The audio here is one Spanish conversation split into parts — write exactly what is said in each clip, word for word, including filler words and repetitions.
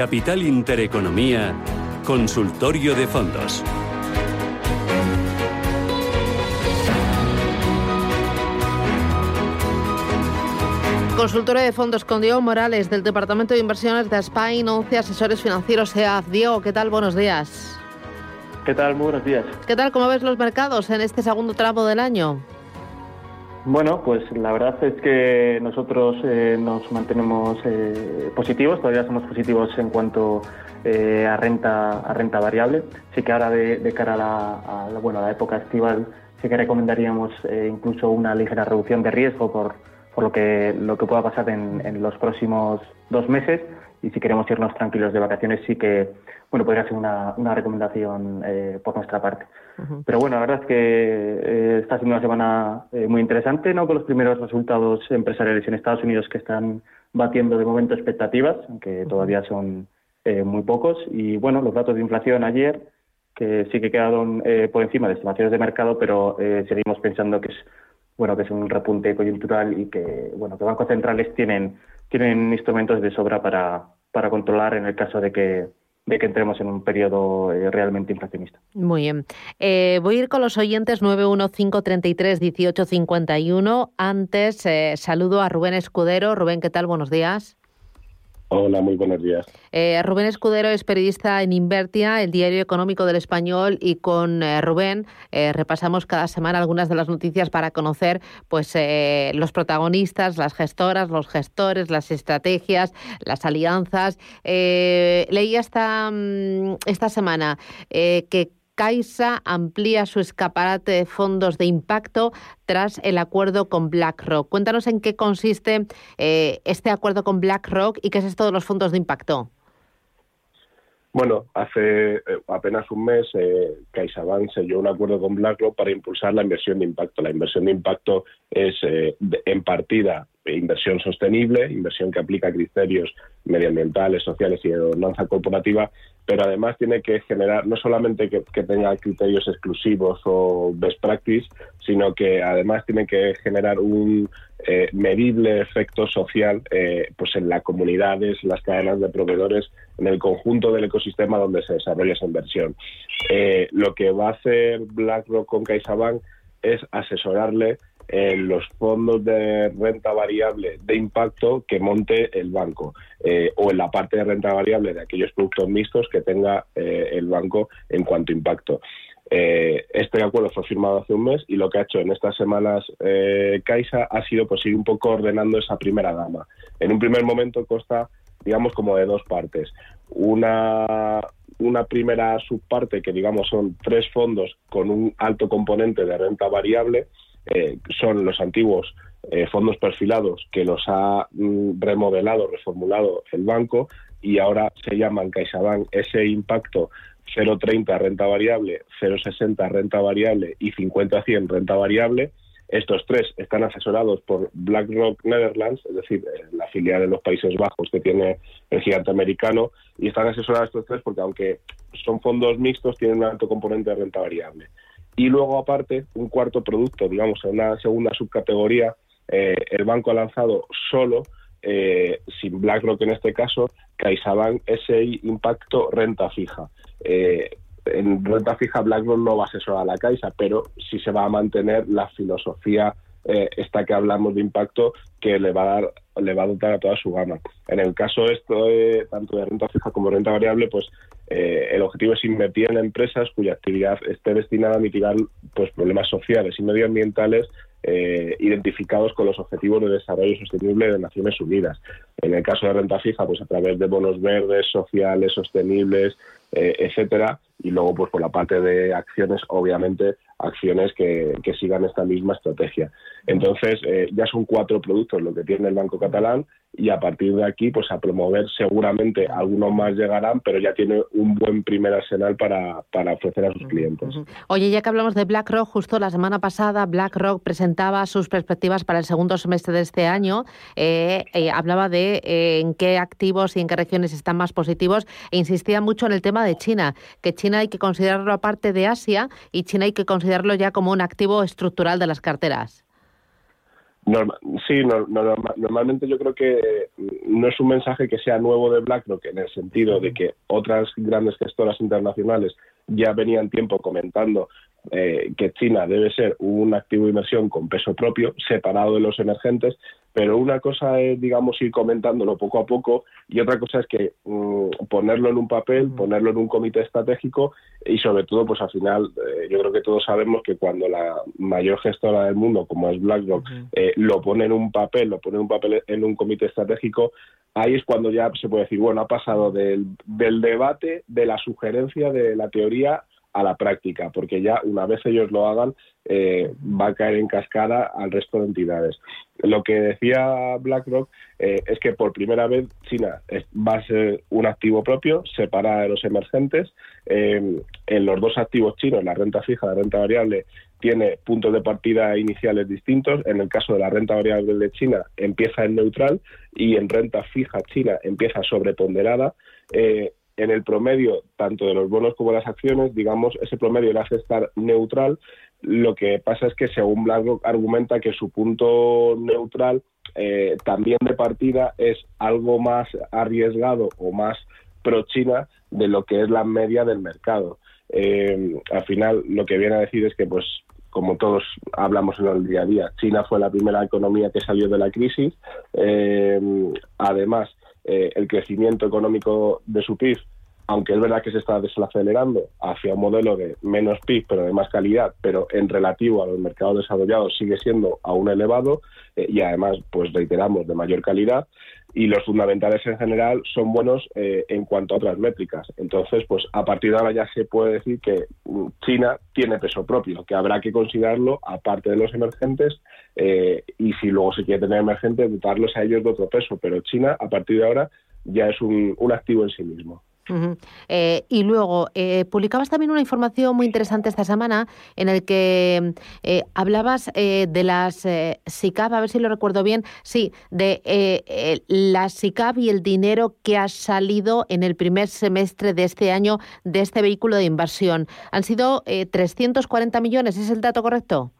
Capital Intereconomía, Consultorio de Fondos. Consultorio de Fondos con Diego Morales, del Departamento de Inversiones de Spain once Asesores Financieros E A F. Diego, ¿qué tal? Buenos días. ¿Qué tal? Muy buenos días. ¿Qué tal? ¿Cómo ves los mercados en este segundo tramo del año? Bueno, pues la verdad es que nosotros eh, nos mantenemos eh, positivos, todavía somos positivos en cuanto eh, a renta a renta variable. Sí que ahora de, de cara a la, a, bueno, a la época estival sí que recomendaríamos eh, incluso una ligera reducción de riesgo por, por lo que lo que pueda pasar en, en los próximos dos meses. Y si queremos irnos tranquilos de vacaciones, sí que bueno podría ser una, una recomendación eh, por nuestra parte. Pero bueno, la verdad es que eh, está siendo una semana eh, muy interesante, ¿no? Con los primeros resultados empresariales en Estados Unidos que están batiendo de momento expectativas, aunque todavía son eh, muy pocos. Y bueno, los datos de inflación ayer, que sí que quedaron eh, por encima de estimaciones de mercado, pero eh, seguimos pensando que es bueno que es un repunte coyuntural y que bueno que bancos centrales tienen tienen instrumentos de sobra para, para controlar en el caso de que de que entremos en un periodo eh, realmente inflacionista. Muy bien. Eh, voy a ir con los oyentes nueve uno cinco, treinta y tres, dieciocho cincuenta y uno. Antes, eh, saludo a Rubén Escudero. Rubén, ¿qué tal? Buenos días. Hola, muy buenos días. Eh, Rubén Escudero es periodista en Invertia, el diario económico del Español, y con eh, Rubén eh, repasamos cada semana algunas de las noticias para conocer pues, eh, los protagonistas, las gestoras, los gestores, las estrategias, las alianzas. Eh, leí esta, esta semana eh, que Caixa amplía su escaparate de fondos de impacto tras el acuerdo con BlackRock. Cuéntanos en qué consiste eh, este acuerdo con BlackRock y qué es esto de los fondos de impacto. Bueno, hace apenas un mes eh, CaixaBank selló un acuerdo con BlackRock para impulsar la inversión de impacto. La inversión de impacto es eh, en partida inversión sostenible, inversión que aplica criterios medioambientales, sociales y de gobernanza corporativa, pero además tiene que generar, no solamente que, que tenga criterios exclusivos o best practice, sino que además tiene que generar un eh, medible efecto social eh, pues en las comunidades, en las cadenas de proveedores, en el conjunto del ecosistema donde se desarrolla esa inversión. Eh, lo que va a hacer BlackRock con CaixaBank es asesorarle Eh, los fondos de renta variable de impacto que monte el banco eh, o en la parte de renta variable de aquellos productos mixtos que tenga eh, el banco en cuanto a impacto. Eh, este acuerdo fue firmado hace un mes y lo que ha hecho en estas semanas eh, Caixa ha sido pues ir un poco ordenando esa primera gama. En un primer momento consta, digamos, como de dos partes. Una... Una primera subparte que, digamos, son tres fondos con un alto componente de renta variable, eh, son los antiguos eh, fondos perfilados que los ha mm, remodelado, reformulado el banco y ahora se llaman CaixaBank S-Impacto cero treinta renta variable, cero sesenta renta variable y cincuenta cien renta variable. Estos tres están asesorados por BlackRock Netherlands, es decir, la filial de los Países Bajos que tiene el gigante americano, y están asesorados estos tres porque, aunque son fondos mixtos, tienen un alto componente de renta variable. Y luego, aparte, un cuarto producto, digamos, en una segunda subcategoría, eh, el banco ha lanzado solo, eh, sin BlackRock en este caso, CaixaBank S-Impacto Renta Fija. Eh, En renta fija BlackRock no va a asesorar a la Caixa, pero sí se va a mantener la filosofía eh, esta que hablamos de impacto, que le va a dar, le va a dotar a toda su gama. En el caso esto eh, tanto de renta fija como renta variable, pues eh, el objetivo es invertir en empresas cuya actividad esté destinada a mitigar pues problemas sociales y medioambientales eh, identificados con los objetivos de desarrollo sostenible de Naciones Unidas. En el caso de renta fija, pues a través de bonos verdes, sociales, sostenibles, eh, etcétera, y luego pues por la parte de acciones, obviamente acciones que, que sigan esta misma estrategia. Entonces eh, ya son cuatro productos lo que tiene el Banco Catalán y a partir de aquí pues a promover, seguramente algunos más llegarán, pero ya tiene un buen primer arsenal para, para ofrecer a sus clientes. Oye, ya que hablamos de BlackRock, justo la semana pasada BlackRock presentaba sus perspectivas para el segundo semestre de este año, eh, eh, hablaba de eh, en qué activos y en qué regiones están más positivos e insistía mucho en el tema de China, que China hay que considerarlo aparte de Asia y China hay que considerarlo ya como un activo estructural de las carteras. Norma, sí, no, no, normalmente yo creo que no es un mensaje que sea nuevo de BlackRock, en el sentido de que otras grandes gestoras internacionales ya venían tiempo comentando eh, que China debe ser un activo de inversión con peso propio, separado de los emergentes, pero una cosa es, digamos, ir comentándolo poco a poco y otra cosa es que mmm, ponerlo en un papel, ponerlo en un comité estratégico y sobre todo, pues al final, eh, yo creo que todos sabemos que cuando la mayor gestora del mundo, como es BlackRock, uh-huh. eh, lo pone en un papel, lo pone en un papel en un comité estratégico, ahí es cuando ya se puede decir, bueno, ha pasado del, del debate, de la sugerencia, de la teoría a la práctica, porque ya una vez ellos lo hagan, eh, va a caer en cascada al resto de entidades. Lo que decía BlackRock eh, es que por primera vez China es, va a ser un activo propio, separada de los emergentes. Eh, en los dos activos chinos, la renta fija y la renta variable, tiene puntos de partida iniciales distintos. En el caso de la renta variable de China empieza en neutral y en renta fija China empieza sobreponderada. Eh, en el promedio, tanto de los bonos como de las acciones, digamos, ese promedio le hace estar neutral. Lo que pasa es que, según BlackRock, argumenta que su punto neutral eh, también de partida es algo más arriesgado o más pro-China de lo que es la media del mercado. Eh, al final, lo que viene a decir es que, pues, como todos hablamos en el día a día, China fue la primera economía que salió de la crisis. Eh, además, eh, el crecimiento económico de su P I B, aunque es verdad que se está desacelerando hacia un modelo de menos P I B, pero de más calidad, pero en relativo a los mercados desarrollados sigue siendo aún elevado eh, y además, pues reiteramos, de mayor calidad. Y los fundamentales en general son buenos eh, en cuanto a otras métricas. Entonces, pues a partir de ahora ya se puede decir que China tiene peso propio, que habrá que considerarlo aparte de los emergentes eh, y si luego se quiere tener emergentes, dotarlos a ellos de otro peso. Pero China, a partir de ahora, ya es un, un activo en sí mismo. Uh-huh. Eh, y luego, eh, publicabas también una información muy interesante esta semana en el que eh, hablabas eh, de las eh, SICAV, a ver si lo recuerdo bien, sí, de eh, eh, las SICAV y el dinero que ha salido en el primer semestre de este año de este vehículo de inversión. Han sido eh, trescientos cuarenta millones, ¿es el dato correcto?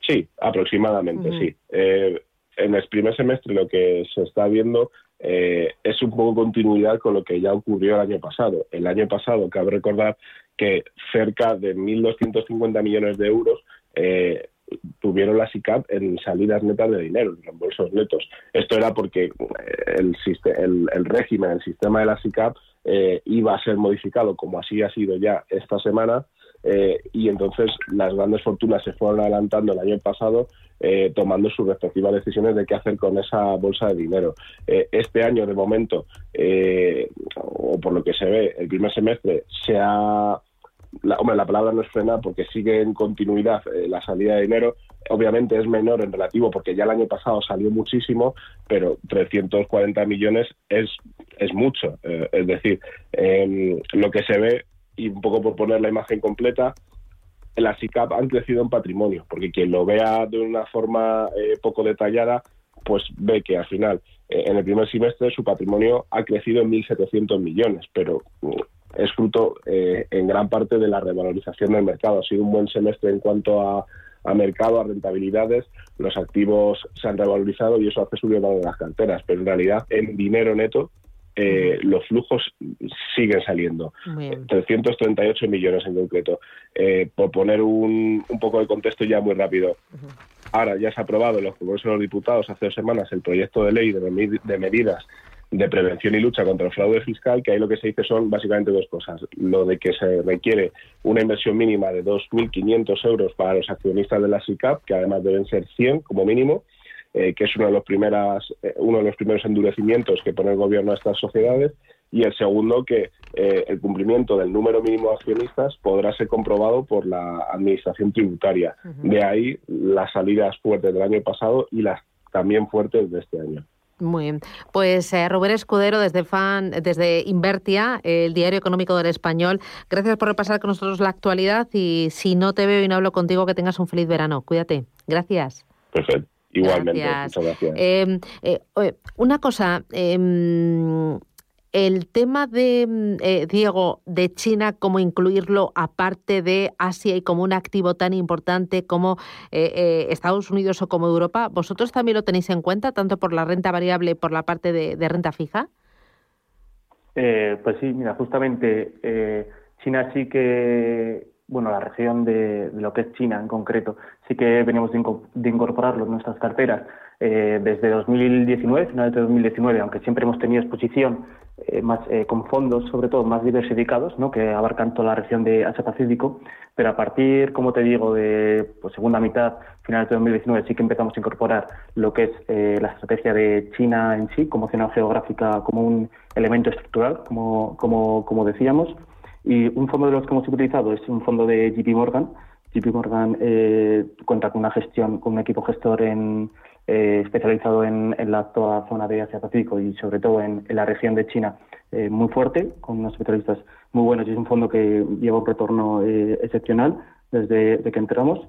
Sí, aproximadamente, uh-huh. sí. Eh, en el primer semestre lo que se está viendo Eh, es un poco continuidad con lo que ya ocurrió el año pasado. El año pasado cabe recordar que cerca de mil doscientos cincuenta millones de euros eh, tuvieron las SICAV en salidas netas de dinero, en reembolsos netos. Esto era porque el, el, el régimen, el sistema de las SICAV eh, iba a ser modificado, como así ha sido ya esta semana. Eh, y entonces las grandes fortunas se fueron adelantando el año pasado eh, tomando sus respectivas decisiones de qué hacer con esa bolsa de dinero. Eh, este año, de momento, eh, o por lo que se ve, el primer semestre se ha... La, hombre, la palabra no es frenar porque sigue en continuidad eh, la salida de dinero. Obviamente es menor en relativo porque ya el año pasado salió muchísimo, pero trescientos cuarenta millones es, es mucho. Eh, es decir, eh, lo que se ve... Y un poco por poner la imagen completa, las SICAV han crecido en patrimonio, porque quien lo vea de una forma eh, poco detallada, pues ve que al final, eh, en el primer semestre, su patrimonio ha crecido en mil setecientos millones, pero uh, es fruto eh, en gran parte de la revalorización del mercado. Ha sido un buen semestre en cuanto a, a mercado, a rentabilidades, los activos se han revalorizado y eso hace subir el valor de las carteras, pero en realidad en dinero neto, Eh, los flujos siguen saliendo, trescientos treinta y ocho millones en concreto. Eh, por poner un, un poco de contexto ya muy rápido, uh-huh. ahora ya se ha aprobado en los Congresos de los Diputados hace dos semanas el proyecto de ley de, de medidas de prevención y lucha contra el fraude fiscal, que ahí lo que se dice son básicamente dos cosas. Lo de que se requiere una inversión mínima de dos mil quinientos euros para los accionistas de la SICAV, que además deben ser cien como mínimo, Eh, que es uno de los primeras, eh, uno de los primeros endurecimientos que pone el gobierno a estas sociedades, y el segundo que eh, el cumplimiento del número mínimo de accionistas podrá ser comprobado por la administración tributaria. Uh-huh. De ahí las salidas fuertes del año pasado y las también fuertes de este año. Muy bien. Pues eh, Rubén Escudero, desde Fan, desde Invertia, eh, el diario económico del Español. Gracias por repasar con nosotros la actualidad y si no te veo y no hablo contigo, que tengas un feliz verano. Cuídate. Gracias. Perfecto. Igualmente, gracias. Muchas gracias. Eh, eh, una cosa, eh, El tema de, eh, Diego, de China, cómo incluirlo aparte de Asia y como un activo tan importante como eh, eh, Estados Unidos o como Europa, ¿vosotros también lo tenéis en cuenta, tanto por la renta variable como por la parte de, de renta fija? Eh, pues sí, mira, justamente eh, China sí que, bueno, la región de, de lo que es China en concreto, sí que venimos de, inco- de incorporarlo en nuestras carteras eh, desde dos mil diecinueve, finales de dos mil diecinueve, aunque siempre hemos tenido exposición eh, más eh, con fondos, sobre todo más diversificados, ¿no?, que abarcan toda la región de Asia Pacífico, pero a partir, como te digo, de pues, segunda mitad, finales de dos mil diecinueve, sí que empezamos a incorporar lo que es eh, la estrategia de China en sí, como zona geográfica, como un elemento estructural, como, como, como decíamos. Y un fondo de los que hemos utilizado es un fondo de J P Morgan. J P Morgan eh, cuenta con una gestión, con un equipo gestor en, eh, especializado en, en la toda zona de Asia Pacífico y sobre todo en, en la región de China eh, muy fuerte, con unos especialistas muy buenos. Y es un fondo que lleva un retorno eh, excepcional desde de que entramos.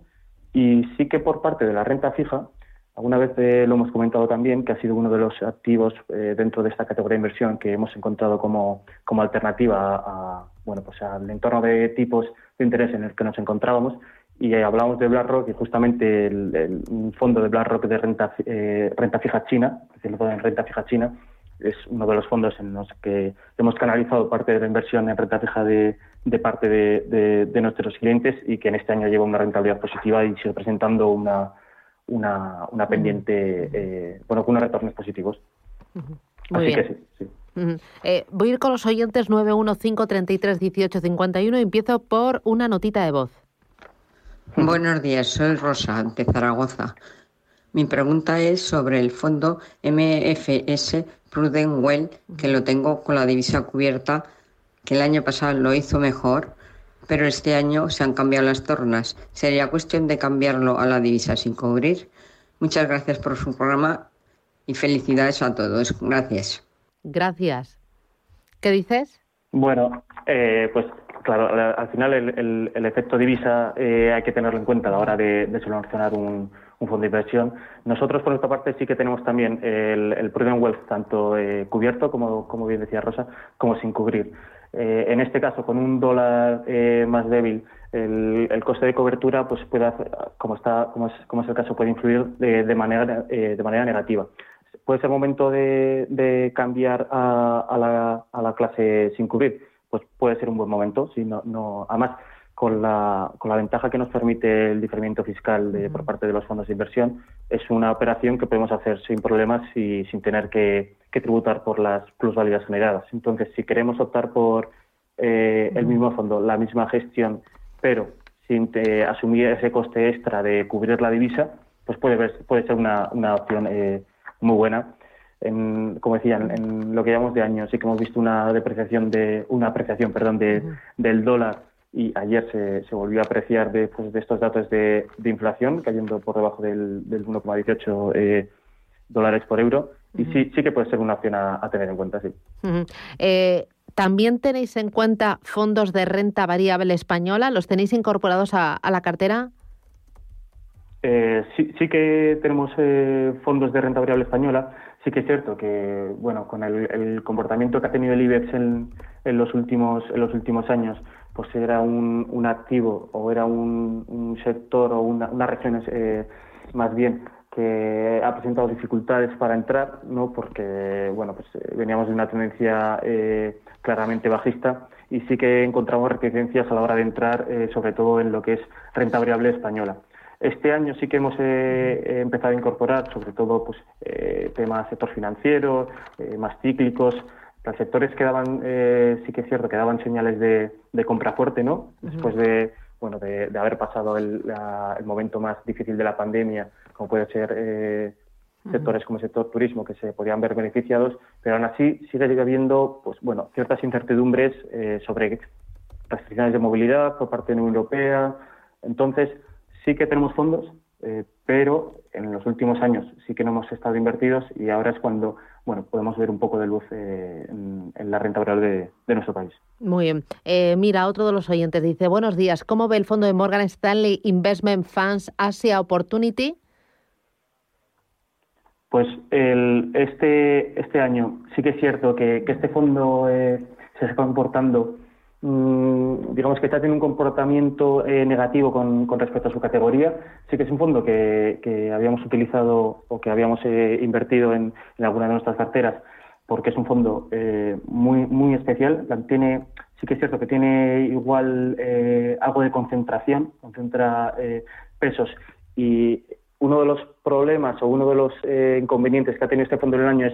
Y sí que por parte de la renta fija, alguna vez eh, lo hemos comentado también, que ha sido uno de los activos eh, dentro de esta categoría de inversión que hemos encontrado como, como alternativa a, a bueno, pues al entorno de tipos de interés en el que nos encontrábamos. Y eh, hablamos de BlackRock, y justamente el, el un fondo de BlackRock de renta, eh, renta fija china, es decir, en renta fija china, es uno de los fondos en los que hemos canalizado parte de la inversión en renta fija de, de parte de, de, de nuestros clientes, y que en este año lleva una rentabilidad positiva y sigue presentando una, una, una pendiente, eh, bueno, con unos retornos positivos. Muy Así bien. que sí, sí. Uh-huh. Eh, voy a ir con los oyentes nueve uno cinco, treinta y tres, dieciocho, cincuenta y uno. Empiezo por una notita de voz. Buenos días, soy Rosa, de Zaragoza. Mi pregunta es sobre el fondo M F S Prudent Wealth, que lo tengo con la divisa cubierta, que el año pasado lo hizo mejor, pero este año se han cambiado las tornas. ¿Sería cuestión de cambiarlo a la divisa sin cubrir? Muchas gracias por su programa y felicidades a todos. Gracias. Gracias. ¿Qué dices? Bueno, eh, pues claro, al final el, el, el efecto divisa eh, hay que tenerlo en cuenta a la hora de, de solucionar un, un fondo de inversión. Nosotros, por nuestra parte, sí que tenemos también el, el Prudent Wealth, tanto eh, cubierto, como, como bien decía Rosa, como sin cubrir. Eh, en este caso, con un dólar eh, más débil, el, el coste de cobertura, pues puede hacer, como está, como es, como es el caso, puede influir de, de manera eh, de manera negativa. ¿Puede ser momento de, de cambiar a, a, la, a la clase sin cubrir? Pues puede ser un buen momento. Si no, no, además, con la, con la ventaja que nos permite el diferimiento fiscal de, por parte de los fondos de inversión, es una operación que podemos hacer sin problemas y sin tener que, que tributar por las plusvalías generadas. Entonces, si queremos optar por eh, el mismo fondo, la misma gestión, pero sin eh, asumir ese coste extra de cubrir la divisa, pues puede, ver, puede ser una, una opción eh, muy buena. En, como decía, en, en lo que llevamos de año sí que hemos visto una depreciación de una apreciación, perdón, de, uh-huh. del dólar, y ayer se, se volvió a apreciar de, pues, de estos datos de, de inflación, cayendo por debajo del, del uno coma dieciocho eh, dólares por euro, uh-huh. y sí, sí que puede ser una opción a, a tener en cuenta, sí. Uh-huh. Eh, ¿También tenéis en cuenta fondos de renta variable española? ¿Los tenéis incorporados a, a la cartera? Eh, sí, sí que tenemos eh, fondos de renta variable española. Sí que es cierto que, bueno, con el, el comportamiento que ha tenido el IBEX en, en los últimos en los últimos años, pues era un, un activo o era un, un sector o una, una región eh, más bien que ha presentado dificultades para entrar, ¿no? Porque, bueno, pues veníamos de una tendencia eh, claramente bajista. Y sí que encontramos reticencias a la hora de entrar, eh, sobre todo en lo que es renta variable española. Este año sí que hemos eh, empezado a incorporar, sobre todo, pues eh, temas sector financiero, eh, más cíclicos, los sectores que daban, eh, sí que es cierto, que daban señales de, de compra fuerte, ¿no? Después de, bueno, de, de haber pasado el, la, el momento más difícil de la pandemia, como puede ser eh, sectores como el sector turismo, que se podían ver beneficiados, pero aún así sigue habiendo, pues bueno, ciertas incertidumbres eh, sobre restricciones de movilidad por parte de la Unión Europea. Entonces, sí que tenemos fondos, eh, pero en los últimos años sí que no hemos estado invertidos, y ahora es cuando, bueno, podemos ver un poco de luz eh, en, en la renta variable de, de nuestro país. Muy bien. Eh, mira, otro de los oyentes dice, buenos días, ¿cómo ve el fondo de Morgan Stanley Investment Funds Asia Opportunity? Pues el, este, este año sí que es cierto que, que este fondo eh, se está comportando, mmm, digamos que está teniendo un comportamiento eh, negativo con, con respecto a su categoría. Sí que es un fondo que, que habíamos utilizado o que habíamos eh, invertido en, en alguna de nuestras carteras, porque es un fondo eh, muy muy especial. Tiene, sí que es cierto que tiene igual eh, algo de concentración, concentra eh, pesos, y uno de los problemas o uno de los eh, inconvenientes que ha tenido este fondo en el año es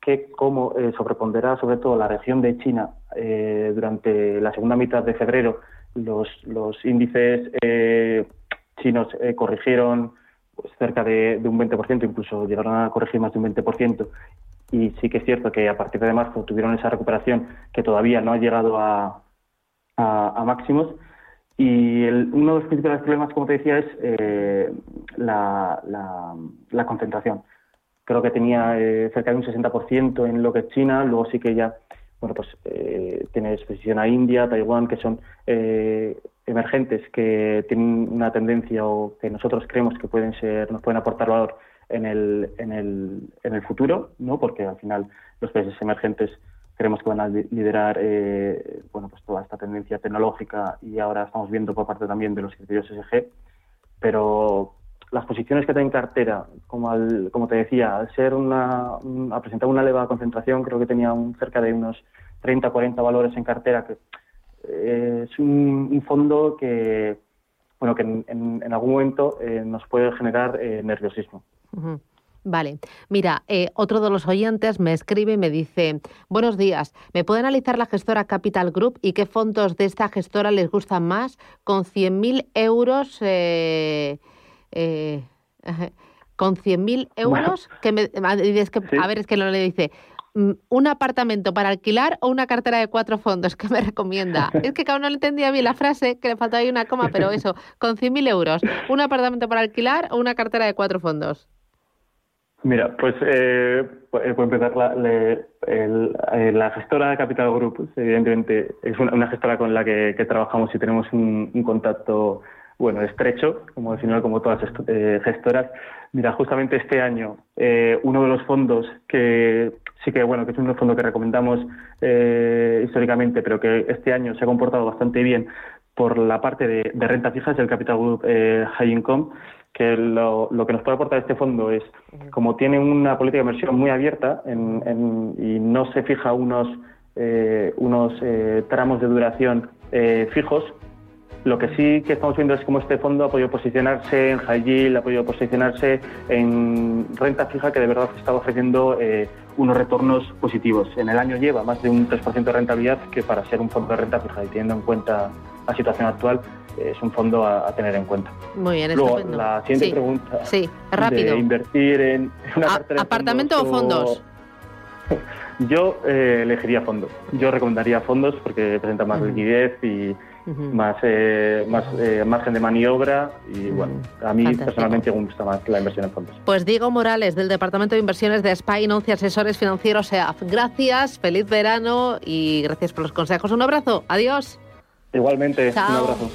que como eh, sobrepondera sobre todo la región de China eh, durante la segunda mitad de febrero, los, los índices eh, chinos eh, corrigieron pues, cerca de, de un veinte por ciento, incluso llegaron a corregir más de un veinte por ciento, y sí que es cierto que a partir de marzo tuvieron esa recuperación que todavía no ha llegado a, a, a máximos. Y el, uno de los principales problemas, como te decía, es eh, la, la, la concentración. Creo que tenía eh, cerca de un sesenta por ciento en lo que es China, luego sí que ya bueno, pues, eh, tiene exposición a India, Taiwán, que son eh, emergentes, que tienen una tendencia o que nosotros creemos que pueden ser, nos pueden aportar valor en el, en el, en el futuro, ¿no? Porque al final los países emergentes creemos que van a liderar eh, bueno, pues toda esta tendencia tecnológica, y ahora estamos viendo por parte también de los criterios E S G. Pero las posiciones que tengo en cartera, como, al, como te decía, al ser una, un, a presentar una elevada concentración, creo que tenía un, cerca de unos treinta a cuarenta valores en cartera, que eh, es un, un fondo que, bueno, que en, en, en algún momento eh, nos puede generar eh, nerviosismo. Uh-huh. Vale. Mira, eh, otro de los oyentes me escribe y me dice: buenos días, ¿me puede analizar la gestora Capital Group y qué fondos de esta gestora les gustan más? Con cien mil euros, eh, eh, con cien mil euros, bueno, que me, es que, ¿sí? A ver, es que no le dice, ¿un apartamento para alquilar o una cartera de cuatro fondos? ¿Qué me recomienda? Es que aún no entendía bien la frase, que le faltaba ahí una coma, pero eso, con cien mil euros, ¿un apartamento para alquilar o una cartera de cuatro fondos? Mira, pues eh, puedo empezar. La, la, el, la gestora de Capital Group, evidentemente, es una, una gestora con la que, que trabajamos y tenemos un, un contacto bueno estrecho, como al final, como todas eh, gestoras. Mira, justamente este año, eh, uno de los fondos que sí que bueno que es un fondo que recomendamos eh, históricamente, pero que este año se ha comportado bastante bien por la parte de, de renta fija, es el Capital Group eh, High Income, que lo, lo que nos puede aportar este fondo es, como tiene una política de inversión muy abierta en, en, y no se fija unos, eh, unos eh, tramos de duración eh, fijos, lo que sí que estamos viendo es cómo este fondo ha podido posicionarse en high yield, ha podido posicionarse en renta fija, que de verdad estaba ofreciendo eh, unos retornos positivos. En el año lleva más de un tres por ciento de rentabilidad, que para ser un fondo de renta fija y teniendo en cuenta la situación actual, es un fondo a, a tener en cuenta. Muy bien, luego, estupendo. La siguiente sí, pregunta sí, rápido. De invertir en una a, cartera de ¿apartamento fondos, o fondos? O... Yo eh, elegiría fondos. Yo recomendaría fondos porque presenta más uh-huh. liquidez y uh-huh. más, eh, más eh, margen de maniobra. Y uh-huh. bueno, a mí Fantástico. Personalmente me gusta más la inversión en fondos. Pues Diego Morales, del Departamento de Inversiones de Spain once Asesores Financieros E A F. Gracias, feliz verano y gracias por los consejos. Un abrazo, adiós. Igualmente, chao. Un abrazo.